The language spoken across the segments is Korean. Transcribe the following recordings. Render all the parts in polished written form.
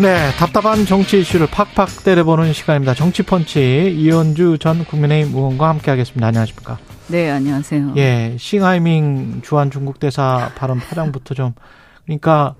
네, 답답한 정치 이슈를 팍팍 때려보는 시간입니다. 정치 펀치 이언주 전 국민의힘 의원과 함께하겠습니다. 안녕하십니까? 네, 안녕하세요. 예, 싱하이밍 주한 중국 대사 발언 파장부터 좀, 그러니까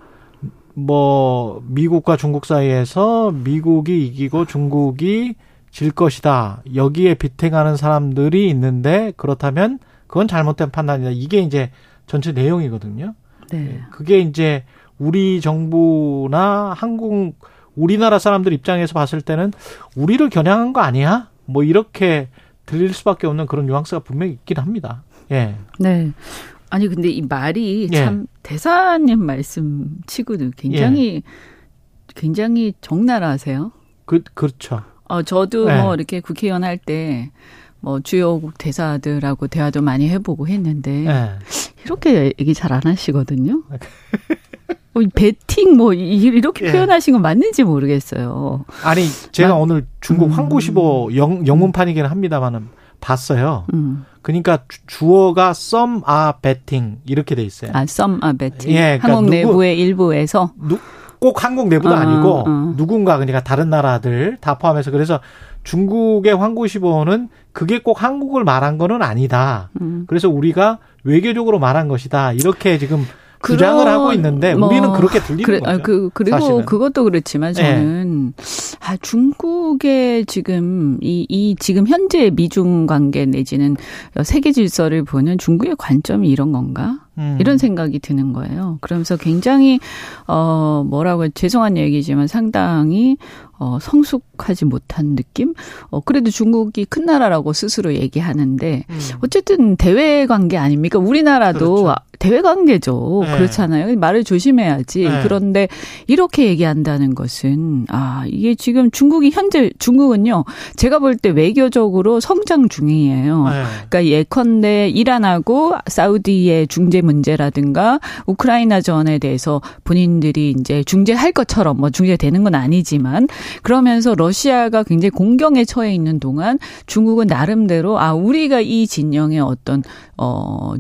뭐 미국과 중국 사이에서 미국이 이기고 중국이 질 것이다, 여기에 비탱하는 사람들이 있는데 그렇다면 그건 잘못된 판단이다, 이게 이제 전체 내용이거든요. 네. 그게 이제 우리 정부나 한국, 우리나라 사람들 입장에서 봤을 때는 우리를 겨냥한 거 아니야? 뭐 이렇게 들릴 수밖에 없는 그런 뉘앙스가 분명히 있긴 합니다. 예. 네. 아니, 근데 이 말이 참 대사님 말씀 치고는 굉장히 적나라하세요. 그렇죠. 저도 뭐 이렇게 국회의원 할 때 뭐 주요국 대사들하고 대화도 많이 해보고 했는데 이렇게 얘기 잘 안 하시거든요. 베팅 뭐 이렇게 표현하신 건 맞는지 모르겠어요. 아니 제가 오늘 중국 황구시보 영문판이긴 합니다만은 봤어요. 그러니까 주어가 some are betting 이렇게 돼 있어요. 아, some are betting. 예, 그러니까 한국 내부의 일부에서 꼭 한국 내부도 아니고 누군가, 그러니까 다른 나라들 다 포함해서. 그래서 중국의 황구시보는 그게 꼭 한국을 말한 거는 아니다. 그래서 우리가 외교적으로 말한 것이다, 이렇게 지금 주장을 하고 있는데 우리는 뭐 그렇게 들리는 거죠. 그리고 사실은. 그것도 그렇지만 저는 중국의 지금 이 지금 현재 미중 관계 내지는 세계 질서를 보는 중국의 관점이 이런 건가? 이런 생각이 드는 거예요. 그러면서 굉장히 죄송한 얘기지만 상당히 성숙하지 못한 느낌? 그래도 중국이 큰 나라라고 스스로 얘기하는데 어쨌든 대외 관계 아닙니까? 우리나라도 그렇죠. 대외 관계죠. 네. 그렇잖아요. 말을 조심해야지. 네. 그런데 이렇게 얘기한다는 것은 이게 지금 중국은요. 제가 볼 때 외교적으로 성장 중이에요. 네. 그러니까 예컨대 이란하고 사우디의 중재 문제라든가 우크라이나 전에 대해서 본인들이 이제 중재할 것처럼, 뭐 중재되는 건 아니지만, 그러면서 러시아가 굉장히 공경에 처해 있는 동안 중국은 나름대로 우리가 이 진영의 어떤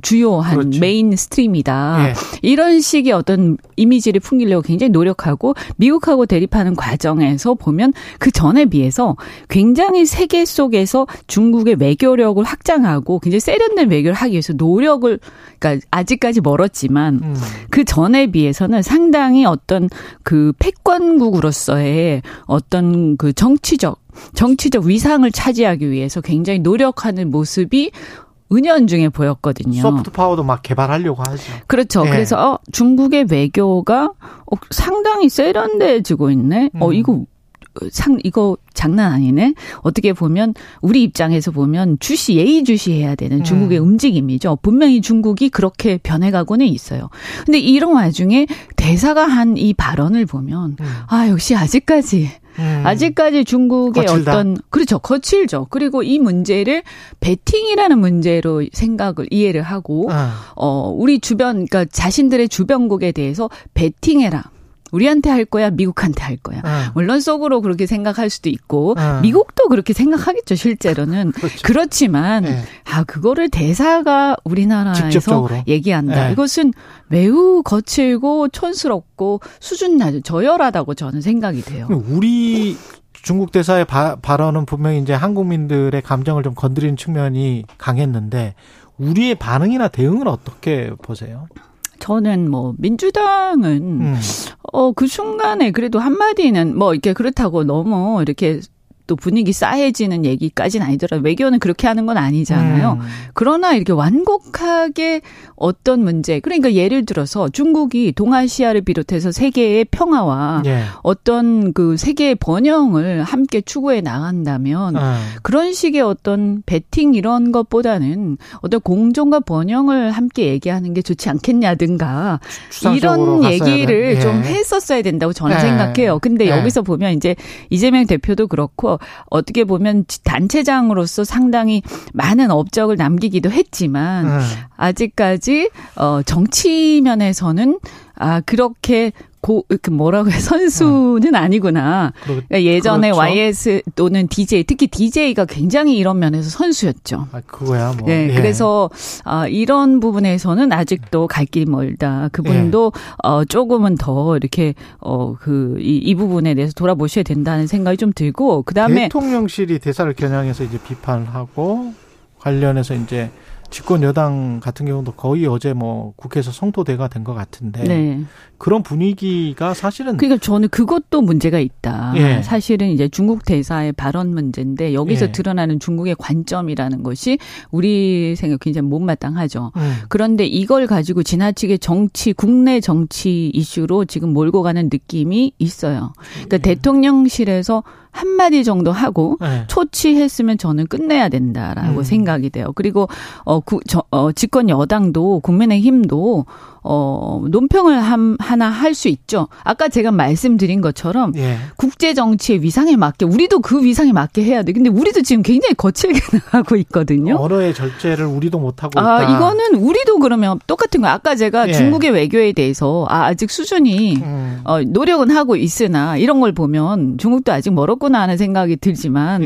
주요한 메인 스트림이다. 예. 이런 식의 어떤 이미지를 풍기려고 굉장히 노력하고 미국하고 대립하는 과정에서 보면 그 전에 비해서 굉장히 세계 속에서 중국의 외교력을 확장하고 굉장히 세련된 외교를 하기 위해서 노력을, 그러니까 아직까지 멀었지만 그 전에 비해서는 상당히 어떤 그 패권국으로서의 어떤 그 정치적 위상을 차지하기 위해서 굉장히 노력하는 모습이 은연중에 보였거든요. 소프트 파워도 막 개발하려고 하죠. 그렇죠. 예. 그래서 중국의 외교가 상당히 세련돼지고 있네. 이거 장난 아니네. 어떻게 보면 우리 입장에서 보면 예의주시해야 되는 중국의 움직임이죠. 분명히 중국이 그렇게 변해가고는 있어요. 근데 이런 와중에 대사가 한 이 발언을 보면 역시 아직까지 중국의 거칠다. 거칠죠. 그리고 이 문제를 베팅이라는 문제로 이해를 하고 우리 주변, 그러니까 자신들의 주변국에 대해서 베팅해라. 우리한테 할 거야, 미국한테 할 거야. 물론 속으로 그렇게 생각할 수도 있고 미국도 그렇게 생각하겠죠, 실제로는. 그렇죠. 그렇지만 그거를 대사가 우리나라에서 직접적으로 얘기한다. 이것은 매우 거칠고 촌스럽고 수준 저열하다고 저는 생각이 돼요. 우리 중국 대사의 발언은 분명히 이제 한국민들의 감정을 좀 건드리는 측면이 강했는데 우리의 반응이나 대응은 어떻게 보세요? 저는 민주당은, 그 순간에 그래도 한마디는 그렇다고 너무 이렇게 또 분위기 싸해지는 얘기까지는 아니더라도 외교는 그렇게 하는 건 아니잖아요. 그러나 이렇게 완곡하게 어떤 문제, 그러니까 예를 들어서 중국이 동아시아를 비롯해서 세계의 평화와 어떤 그 세계의 번영을 함께 추구해 나간다면 그런 식의 어떤 배팅 이런 것보다는 어떤 공존과 번영을 함께 얘기하는 게 좋지 않겠냐든가 이런 얘기를 좀 했었어야 된다고 저는 생각해요. 근데 여기서 보면 이제 이재명 대표도 그렇고 어떻게 보면 단체장으로서 상당히 많은 업적을 남기기도 했지만 아직까지 정치 면에서는 아 그렇게 뭐라고 해 선수는 아니구나. 그러니까 예전에 그렇죠. YS 또는 DJ 특히 DJ가 굉장히 이런 면에서 선수였죠. 아, 그거야 뭐. 네, 예. 그래서 이런 부분에서는 아직도 갈 길이 멀다. 그분도 조금은 더 이렇게 이 부분에 대해서 돌아보셔야 된다는 생각이 좀 들고 그다음에 대통령실이 대사를 겨냥해서 이제 비판하고 관련해서 이제. 집권 여당 같은 경우도 거의 어제 뭐 국회에서 성토대가 된 것 같은데 그런 분위기가 사실은 그러니까 저는 그것도 문제가 있다. 사실은 이제 중국 대사의 발언 문제인데 여기서 드러나는 중국의 관점이라는 것이 우리 생각 굉장히 못마땅하죠. 그런데 이걸 가지고 지나치게 정치 국내 정치 이슈로 지금 몰고 가는 느낌이 있어요. 그러니까 대통령실에서 한마디 정도 하고 초치했으면 저는 끝내야 된다라고 생각이 돼요. 그리고 집권 여당도 국민의힘도 논평을 하나 할 수 있죠. 아까 제가 말씀드린 것처럼 국제 정치의 위상에 맞게 우리도 그 위상에 맞게 해야 돼. 근데 우리도 지금 굉장히 거칠게 나가고 있거든요. 언어의 절제를 우리도 못하고 있다. 이거는 우리도 그러면 똑같은 거예요. 아까 제가 중국의 외교에 대해서 아직 수준이 노력은 하고 있으나 이런 걸 보면 중국도 아직 멀었구나 하는 생각이 들지만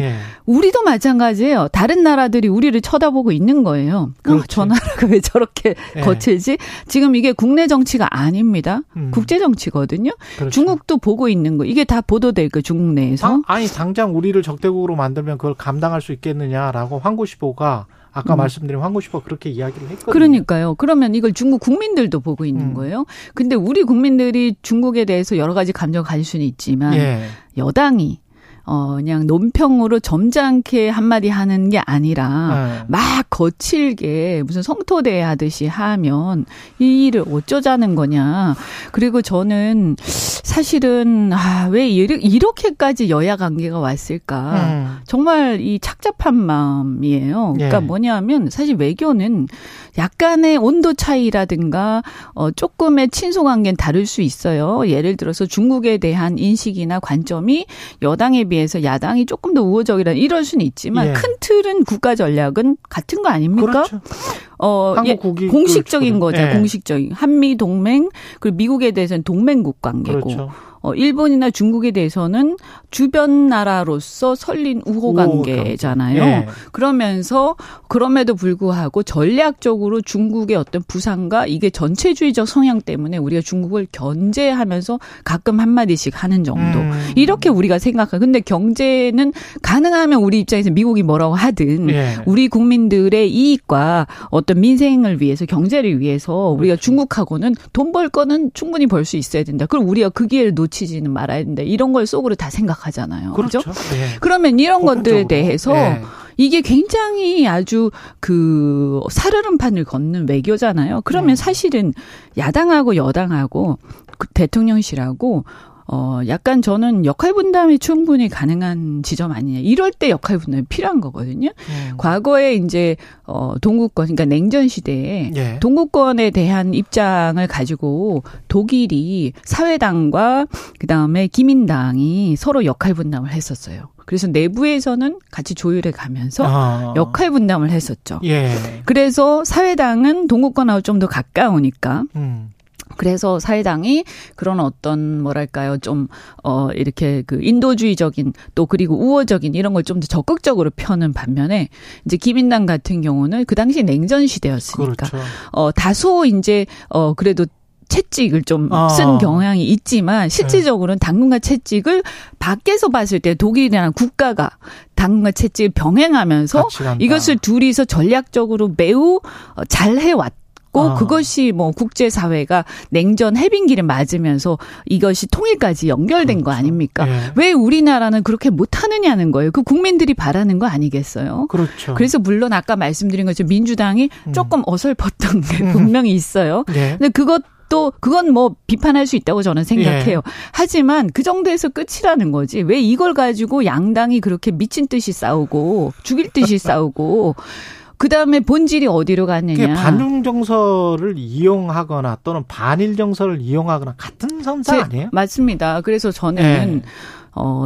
우리도 마찬가지예요. 다른 나라들이 우리를 쳐다보고 있는 거예요. 저 나라가 왜 저렇게 거칠지? 지금 이게 국내 정치가 아닙니다. 국제 정치거든요. 그렇죠. 중국도 보고 있는 거. 이게 다 보도될 거 중국 내에서. 당장 우리를 적대국으로 만들면 그걸 감당할 수 있겠느냐라고 황구시보가 아까 말씀드린 황구시보 그렇게 이야기를 했거든요. 그러니까요. 그러면 이걸 중국 국민들도 보고 있는 거예요. 근데 우리 국민들이 중국에 대해서 여러 가지 감정을 가질 수는 있지만 여당이 그냥 논평으로 점잖게 한마디 하는 게 아니라 막 거칠게 무슨 성토대 하듯이 하면 이 일을 어쩌자는 거냐. 그리고 저는 사실은 왜 이렇게까지 여야 관계가 왔을까. 정말 이 착잡한 마음이에요. 그러니까 뭐냐면 사실 외교는 약간의 온도 차이라든가 조금의 친소관계는 다를 수 있어요. 예를 들어서 중국에 대한 인식이나 관점이 여당에 비해서 야당이 조금 더 우호적이라는 이럴 수는 있지만 큰 틀은 국가 전략은 같은 거 아닙니까? 그렇죠. 공식적인 거죠. 공식적인 한미 동맹 그리고 미국에 대해서는 동맹국 관계고 그렇죠. 일본이나 중국에 대해서는 주변 나라로서 설린 우호 관계잖아요. 그러면서 그럼에도 불구하고 전략적으로 중국의 어떤 부상과 이게 전체주의적 성향 때문에 우리가 중국을 견제하면서 가끔 한마디씩 하는 정도. 이렇게 우리가 생각하고. 근데 경제는 가능하면 우리 입장에서 미국이 뭐라고 하든 우리 국민들의 이익과 어떤 민생을 위해서 경제를 위해서 우리가 중국하고는 돈 벌 거는 충분히 벌 수 있어야 된다. 그럼 우리가 그 기회를 놓치지는 말아야 된다. 이런 걸 속으로 다 생각하잖아요. 그렇죠. 그러면 이런 것들에 대해서 이게 굉장히 아주 그 살얼음판을 걷는 외교잖아요. 그러면 사실은 야당하고 여당하고 대통령실하고 약간 저는 역할 분담이 충분히 가능한 지점 아니냐. 이럴 때 역할 분담이 필요한 거거든요. 과거에 이제, 동구권, 그러니까 냉전 시대에 동구권에 대한 입장을 가지고 독일이 사회당과 그 다음에 기민당이 서로 역할 분담을 했었어요. 그래서 내부에서는 같이 조율해 가면서 역할 분담을 했었죠. 그래서 사회당은 동구권하고 좀 더 가까우니까. 그래서 사회당이 그런 어떤 뭐랄까요 좀 이렇게 그 인도주의적인 또 그리고 우호적인 이런 걸 좀 더 적극적으로 펴는 반면에 이제 기민당 같은 경우는 그 당시 냉전 시대였으니까 그렇죠. 다소 이제 그래도 채찍을 좀 쓴 경향이 있지만 실질적으로는 당근과 채찍을 밖에서 봤을 때 독일이라는 국가가 당근과 채찍을 병행하면서 이것을 둘이서 전략적으로 매우 잘 해왔. 있고 그것이 뭐 국제사회가 냉전 해빙기를 맞으면서 이것이 통일까지 연결된 그렇죠. 거 아닙니까? 예. 왜 우리나라는 그렇게 못하느냐는 거예요. 그 국민들이 바라는 거 아니겠어요? 그렇죠. 그래서 물론 아까 말씀드린 것처럼 민주당이 조금 어설펐던 게 분명히 있어요. 예. 근데 그건 뭐 비판할 수 있다고 저는 생각해요. 예. 하지만 그 정도에서 끝이라는 거지. 왜 이걸 가지고 양당이 그렇게 미친 듯이 싸우고 죽일 듯이 싸우고 그다음에 본질이 어디로 갔느냐. 반중 정서를 이용하거나 또는 반일 정서를 이용하거나 같은 선사 아니에요? 맞습니다. 그래서 저는 예.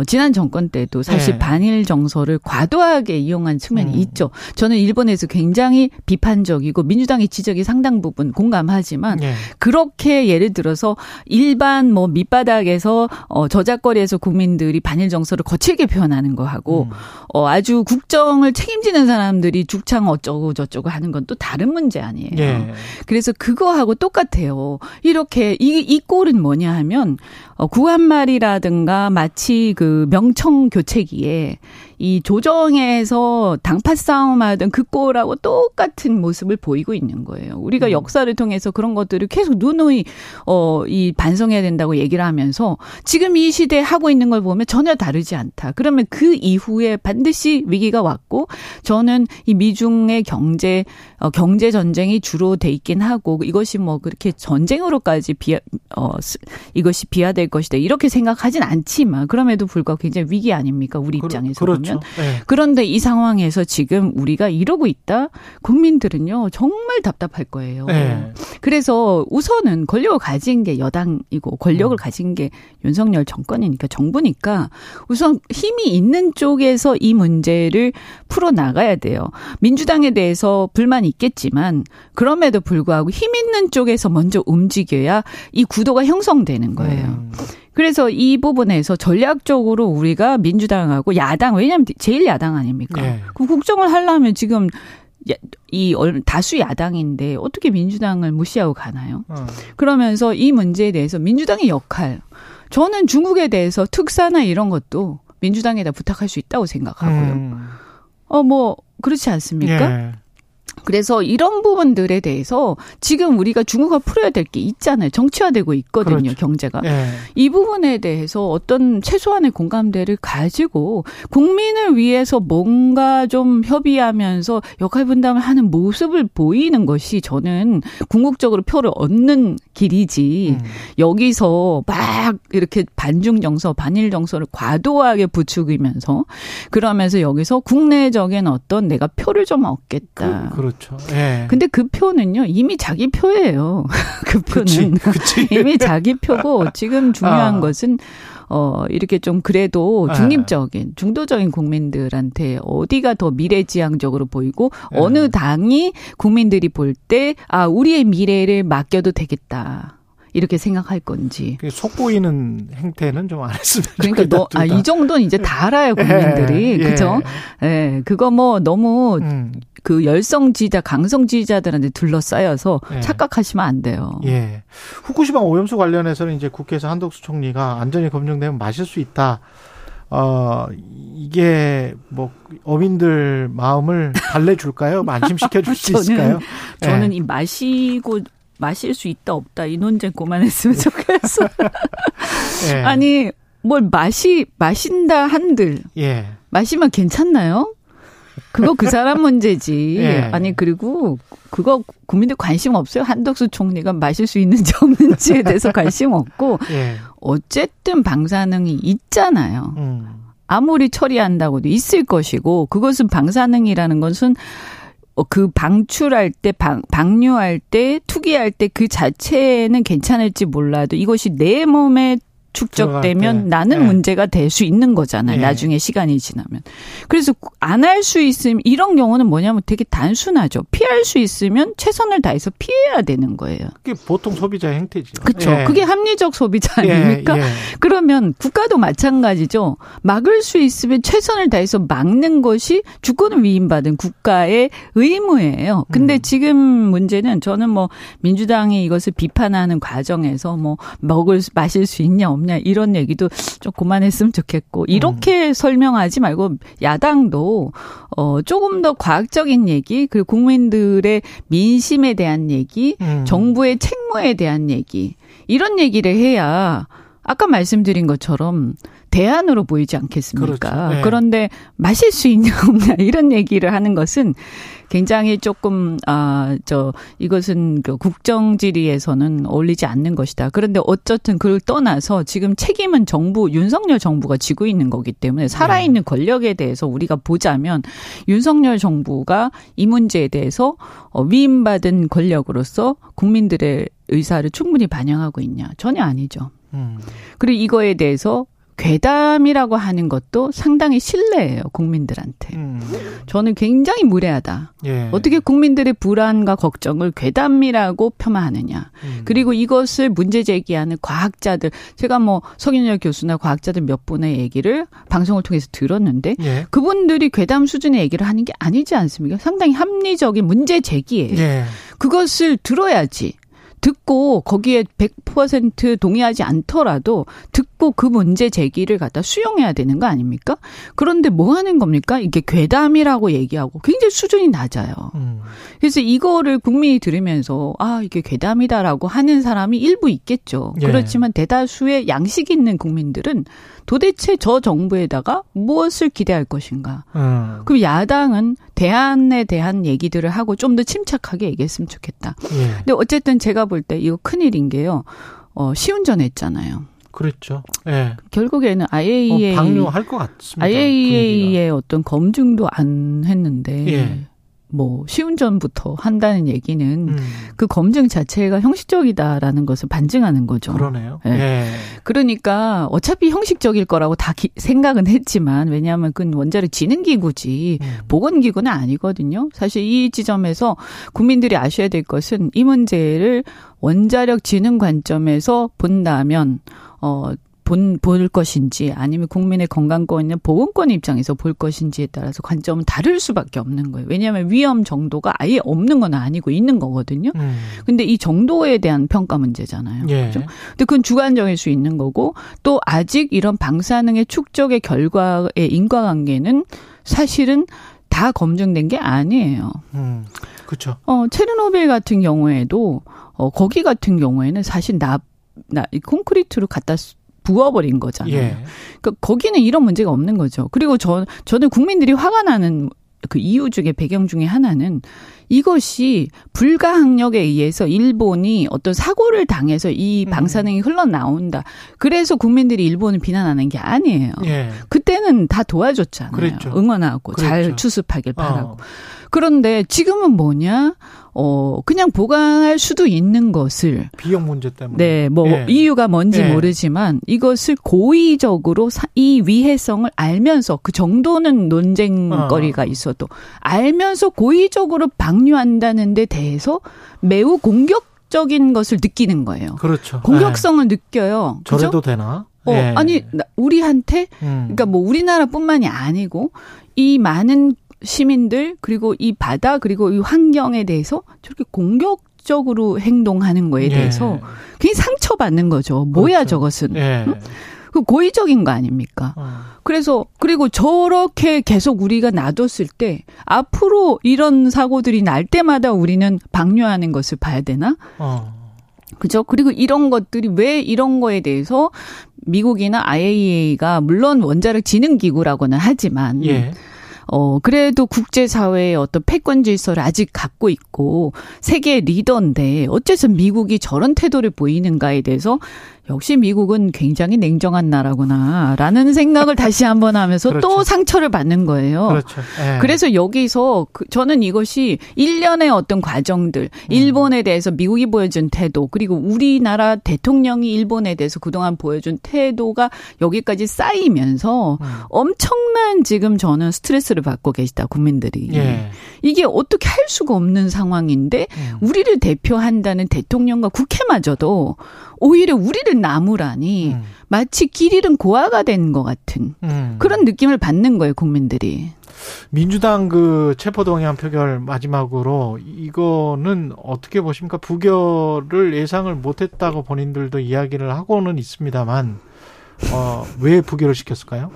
지난 정권 때도 사실 네. 반일 정서를 과도하게 이용한 측면이 있죠. 저는 일본에서 굉장히 비판적이고 민주당의 지적이 상당 부분 공감하지만 네. 그렇게 예를 들어서 일반 뭐 밑바닥에서 저작거리에서 국민들이 반일 정서를 거칠게 표현하는 거하고 아주 국정을 책임지는 사람들이 죽창 어쩌고 저쩌고 하는 건 또 다른 문제 아니에요. 네. 그래서 그거하고 똑같아요. 이렇게 이 꼴은 뭐냐 하면 구한말이라든가 마치 그 명청교체기에 이 조정에서 당파 싸움하던 그 꼴하고 똑같은 모습을 보이고 있는 거예요. 우리가 역사를 통해서 그런 것들을 계속 누누이 이 반성해야 된다고 얘기를 하면서 지금 이 시대에 하고 있는 걸 보면 전혀 다르지 않다. 그러면 그 이후에 반드시 위기가 왔고 저는 이 미중의 경제 전쟁이 주로 돼 있긴 하고 이것이 뭐 그렇게 전쟁으로까지 이것이 비하될 것이다 이렇게 생각하진 않지만 그럼에도 불구하고 굉장히 위기 아닙니까? 우리 입장에서 그렇죠. 보면. 네. 그런데 이 상황에서 지금 우리가 이러고 있다? 국민들은요. 정말 답답할 거예요. 네. 그래서 우선은 권력을 가진 게 여당이고 권력을 가진 게 윤석열 정권이니까 정부니까 우선 힘이 있는 쪽에서 이 문제를 풀어나가야 돼요. 민주당에 대해서 불만이 있겠지만 그럼에도 불구하고 힘 있는 쪽에서 먼저 움직여야 이 구도가 형성되는 거예요. 그래서 이 부분에서 전략적으로 우리가 민주당하고 야당, 왜냐하면 제일 야당 아닙니까? 네. 그럼 국정을 하려면 지금 이 다수 야당인데 어떻게 민주당을 무시하고 가나요? 그러면서 이 문제에 대해서 민주당의 역할, 저는 중국에 대해서 특사나 이런 것도 민주당에다 부탁할 수 있다고 생각하고요. 뭐 그렇지 않습니까? 네. 그래서 이런 부분들에 대해서 지금 우리가 중국과 풀어야 될 게 있잖아요. 정치화되고 있거든요. 그렇죠. 경제가. 예. 이 부분에 대해서 어떤 최소한의 공감대를 가지고 국민을 위해서 뭔가 좀 협의하면서 역할 분담을 하는 모습을 보이는 것이 저는 궁극적으로 표를 얻는 길이지 여기서 막 이렇게 반중 정서, 반일 정서를 과도하게 부추기면서 그러면서 여기서 국내적인 어떤 내가 표를 좀 얻겠다. 그렇죠. 예. 근데 그 표는요, 이미 자기 표예요. 그 표는. 그치. 이미 자기 표고, 지금 중요한 것은, 이렇게 좀 그래도 중립적인, 중도적인 국민들한테 어디가 더 미래지향적으로 보이고, 어느 당이 국민들이 볼 때, 아, 우리의 미래를 맡겨도 되겠다. 이렇게 생각할 건지. 속보이는 행태는 좀 안 했으면 좋겠다. 그러니까 이 정도는 이제 다 알아요, 국민들이. 예. 그죠? 예. 그거 뭐 너무 그 열성 지지자, 강성 지지자들한테 둘러싸여서 예. 착각하시면 안 돼요. 예. 후쿠시마 오염수 관련해서는 이제 국회에서 한덕수 총리가 안전이 검증되면 마실 수 있다. 이게 뭐 어민들 마음을 달래줄까요? 안심시켜 줄 수 있을까요? 저는 예. 이 마실 수 있다 없다 이 논쟁 그만했으면 좋겠어. 예. 아니 뭘 마신다 한들 예. 마시면 괜찮나요? 그거 그 사람 문제지. 예. 아니 그리고 그거 국민들 관심 없어요. 한덕수 총리가 마실 수 있는지 없는지에 대해서 관심 없고 예. 어쨌든 방사능이 있잖아요. 아무리 처리한다고도 있을 것이고 그것은 방사능이라는 것은 그 방출할 때, 방류할 때, 투기할 때 그 자체는 괜찮을지 몰라도 이것이 내 몸에 축적되면 나는 네. 문제가 될 수 있는 거잖아요. 네. 나중에 시간이 지나면. 그래서 안 할 수 있으면 이런 경우는 뭐냐면 되게 단순하죠. 피할 수 있으면 최선을 다해서 피해야 되는 거예요. 그게 보통 소비자 행태죠. 그렇죠. 네. 그게 합리적 소비자 아닙니까? 네. 네. 그러면 국가도 마찬가지죠. 막을 수 있으면 최선을 다해서 막는 것이 주권을 위임받은 국가의 의무예요. 근데 지금 문제는 저는 뭐 민주당이 이것을 비판하는 과정에서 뭐 마실 수 있냐 없냐 이런 얘기도 좀 그만했으면 좋겠고 이렇게 설명하지 말고 야당도 조금 더 과학적인 얘기 그리고 국민들의 민심에 대한 얘기 정부의 책무에 대한 얘기 이런 얘기를 해야 아까 말씀드린 것처럼 대안으로 보이지 않겠습니까? 그렇죠. 네. 그런데 마실 수 있냐 없냐 이런 얘기를 하는 것은 굉장히 조금 이것은 그 국정 질의에서는 어울리지 않는 것이다. 그런데 어쨌든 그걸 떠나서 지금 책임은 정부 윤석열 정부가 지고 있는 거기 때문에 살아있는 권력에 대해서 우리가 보자면 윤석열 정부가 이 문제에 대해서 위임받은 권력으로서 국민들의 의사를 충분히 반영하고 있냐? 전혀 아니죠. 그리고 이거에 대해서 괴담이라고 하는 것도 상당히 신뢰예요 국민들한테. 저는 굉장히 무례하다. 예. 어떻게 국민들의 불안과 걱정을 괴담이라고 폄하하느냐. 그리고 이것을 문제 제기하는 과학자들. 제가 뭐 성인열 교수나 과학자들 몇 분의 얘기를 방송을 통해서 들었는데 예. 그분들이 괴담 수준의 얘기를 하는 게 아니지 않습니까? 상당히 합리적인 문제 제기예요. 예. 그것을 들어야지. 듣고 거기에 100% 동의하지 않더라도 듣고 그 문제 제기를 갖다 수용해야 되는 거 아닙니까? 그런데 뭐 하는 겁니까? 이게 괴담이라고 얘기하고 굉장히 수준이 낮아요. 그래서 이거를 국민이 들으면서 아 이게 괴담이다라고 하는 사람이 일부 있겠죠. 예. 그렇지만 대다수의 양식 있는 국민들은 도대체 저 정부에다가 무엇을 기대할 것인가. 그럼 야당은 대안에 대한 얘기들을 하고 좀 더 침착하게 얘기했으면 좋겠다. 예. 근데 어쨌든 제가 볼 때 이거 큰일인 게요. 시운전 했잖아요. 그랬죠. 예. 결국에는 IAEA 방류할 것 같습니다. IAEA의 어떤 검증도 안 했는데 예. 뭐 시운전부터 한다는 얘기는 그 검증 자체가 형식적이다라는 것을 반증하는 거죠. 그러네요. 예. 예. 그러니까 어차피 형식적일 거라고 다 생각은 했지만 왜냐하면 그건 원자력 지능기구지 보건기구는 아니거든요. 사실 이 지점에서 국민들이 아셔야 될 것은 이 문제를 원자력 지능 관점에서 본다면 볼 것인지 아니면 국민의 건강권이나 보건권 입장에서 볼 것인지에 따라서 관점은 다를 수밖에 없는 거예요. 왜냐하면 위험 정도가 아예 없는 건 아니고 있는 거거든요. 근데 이 정도에 대한 평가 문제잖아요. 예. 그렇죠? 근데 그건 주관적일 수 있는 거고 또 아직 이런 방사능의 축적의 결과의 인과관계는 사실은 다 검증된 게 아니에요. 그렇죠. 체르노빌 같은 경우에도 거기 같은 경우에는 사실 콘크리트로 갖다 부어버린 거잖아요. 예. 그러니까 거기는 이런 문제가 없는 거죠. 그리고 저는 국민들이 화가 나는 그 이유 중에 배경 중에 하나는 이것이 불가항력에 의해서 일본이 어떤 사고를 당해서 이 방사능이 흘러나온다. 그래서 국민들이 일본을 비난하는 게 아니에요. 예. 그때는 다 도와줬잖아요. 그랬죠. 응원하고 그랬죠. 잘 추습하길 바라고. 그런데 지금은 뭐냐? 그냥 보강할 수도 있는 것을. 비용 문제 때문에. 네, 뭐, 예. 이유가 뭔지 예. 모르지만 이것을 고의적으로 이 위해성을 알면서 그 정도는 논쟁거리가 있어도 알면서 고의적으로 방류한다는 데 대해서 매우 공격적인 것을 느끼는 거예요. 그렇죠. 공격성을 예. 느껴요. 저래도 그죠? 되나? 예. 아니, 우리한테, 그러니까 뭐 우리나라뿐만이 아니고 이 많은 시민들 그리고 이 바다 그리고 이 환경에 대해서 저렇게 공격적으로 행동하는 거에 대해서 예. 굉장히 상처받는 거죠. 뭐야 그렇죠. 저것은. 예. 응? 그 고의적인 거 아닙니까? 그래서 그리고 저렇게 계속 우리가 놔뒀을 때 앞으로 이런 사고들이 날 때마다 우리는 방류하는 것을 봐야 되나? 그죠? 그리고 이런 것들이 왜 이런 거에 대해서 미국이나 IAEA가 물론 원자력 지능 기구라고는 하지만 예. 그래도 국제사회의 어떤 패권 질서를 아직 갖고 있고 세계 리더인데 어째서 미국이 저런 태도를 보이는가에 대해서 역시 미국은 굉장히 냉정한 나라구나라는 생각을 다시 한번 하면서 그렇죠. 또 상처를 받는 거예요. 그렇죠. 예. 그래서 여기서 저는 이것이 일련의 어떤 과정들, 일본에 대해서 미국이 보여준 태도, 그리고 우리나라 대통령이 일본에 대해서 그동안 보여준 태도가 여기까지 쌓이면서 엄청난 지금 저는 스트레스를 받고 계시다, 국민들이. 예. 이게 어떻게 할 수가 없는 상황인데 우리를 대표한다는 대통령과 국회마저도 오히려 우리를 나무라니 마치 길 잃은 고아가 된 것 같은 그런 느낌을 받는 거예요 국민들이. 민주당 그 체포동의안 표결 마지막으로 이거는 어떻게 보십니까? 부결을 예상을 못했다고 본인들도 이야기를 하고는 있습니다만 왜 부결을 시켰을까요?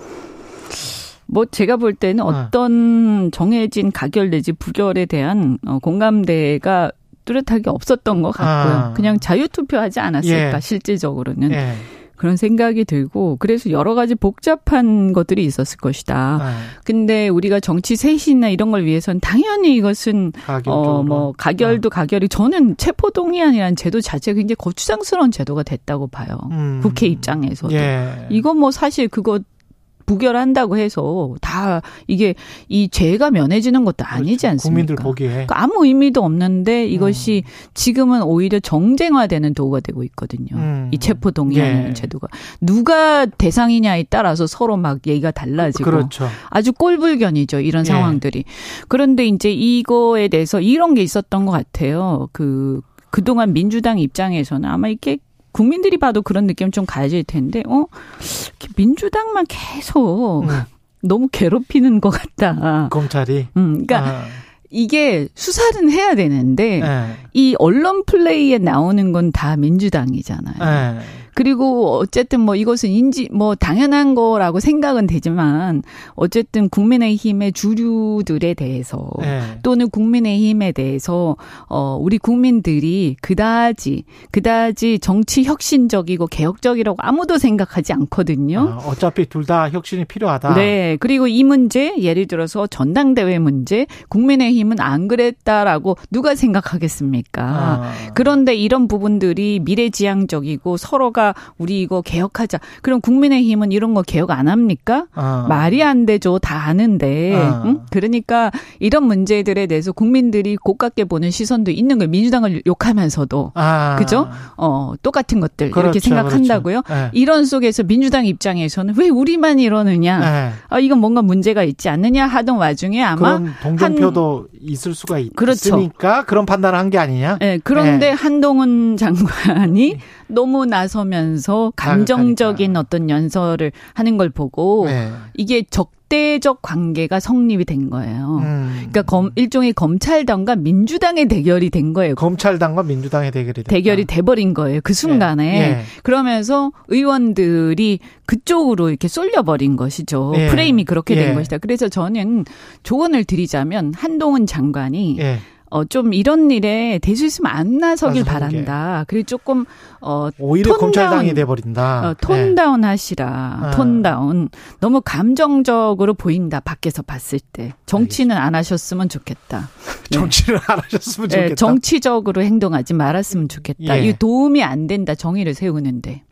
뭐 제가 볼 때는 어떤 정해진 가결 내지 부결에 대한 공감대가 뚜렷하게 없었던 것 같고요. 그냥 자유투표하지 않았을까, 예. 실제적으로는. 예. 그런 생각이 들고, 그래서 여러 가지 복잡한 것들이 있었을 것이다. 근데 우리가 정치 쇄신이나 이런 걸 위해서는 당연히 이것은 가결도 가결이, 저는 체포동의안이라는 제도 자체가 굉장히 거추장스러운 제도가 됐다고 봐요. 국회 입장에서도. 예. 이건 뭐 사실 그거 부결한다고 해서 다 이게 이 죄가 면해지는 것도 아니지 않습니까? 국민들 보기에. 그러니까 아무 의미도 없는데 이것이 지금은 오히려 정쟁화되는 도구가 되고 있거든요. 이 체포동의안 예. 제도가. 누가 대상이냐에 따라서 서로 막 얘기가 달라지고. 그렇죠. 아주 꼴불견이죠. 이런 예. 상황들이. 그런데 이제 이거에 대해서 이런 게 있었던 것 같아요. 그동안 민주당 입장에서는 아마 이렇게 국민들이 봐도 그런 느낌 좀 가질 텐데, 민주당만 계속 너무 괴롭히는 것 같다. 검찰이. 그러니까 이게 수사는 해야 되는데 네. 이 언론 플레이에 나오는 건 다 민주당이잖아요. 네. 그리고 어쨌든 뭐 이것은 당연한 거라고 생각은 되지만 어쨌든 국민의힘의 주류들에 대해서 네. 또는 국민의힘에 대해서 우리 국민들이 그다지 정치 혁신적이고 개혁적이라고 아무도 생각하지 않거든요. 어차피 둘 다 혁신이 필요하다. 네. 그리고 이 문제 예를 들어서 전당대회 문제 국민의힘은 안 그랬다라고 누가 생각하겠습니까? 그런데 이런 부분들이 미래지향적이고 서로가 우리 이거 개혁하자. 그럼 국민의힘은 이런 거 개혁 안 합니까? 말이 안 되죠. 다 아는데. 응? 그러니까 이런 문제들에 대해서 국민들이 고깝게 보는 시선도 있는 거예요. 민주당을 욕하면서도. 그죠? 똑같은 것들. 그렇죠, 이렇게 생각한다고요. 그렇죠. 네. 이런 속에서 민주당 입장에서는 왜 우리만 이러느냐. 네. 이건 뭔가 문제가 있지 않느냐 하던 와중에 아마. 그런 동정표도 있을 수가 그렇죠. 있으니까 그런 판단을 한 게 아니냐. 네. 그런데 네. 한동훈 장관이 너무 나서면서 감정적인 어떤 연설을 하는 걸 보고 네. 이게 적대적 관계가 성립이 된 거예요. 그러니까 일종의 검찰당과 민주당의 대결이 된 거예요. 검찰당과 민주당의 대결이 돼버린 거예요. 그 순간에. 네. 그러면서 의원들이 그쪽으로 이렇게 쏠려버린 것이죠. 네. 프레임이 그렇게 된 네. 것이다. 그래서 저는 조언을 드리자면 한동훈 장관이 네. 좀 이런 일에 대수 있으면 안 나서길 바란다. 그리고 조금 오히려 톤 검찰당이 다운, 돼버린다. 톤다운 네. 하시라. 톤다운. 너무 감정적으로 보인다. 밖에서 봤을 때. 정치는 안 하셨으면 좋겠다. 정치를 안 하셨으면 좋겠다. 네, 정치적으로 행동하지 말았으면 좋겠다. 예. 이게 도움이 안 된다. 정의를 세우는데.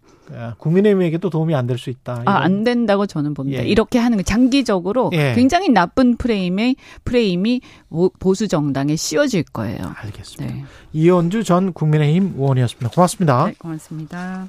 국민의힘에게도 도움이 안 될 수 있다. 안 된다고 저는 봅니다. 예. 이렇게 하는 거 장기적으로 예. 굉장히 나쁜 프레임이 보수 정당에 씌워질 거예요. 알겠습니다. 네. 이언주 전 국민의힘 의원이었습니다. 고맙습니다. 네, 고맙습니다.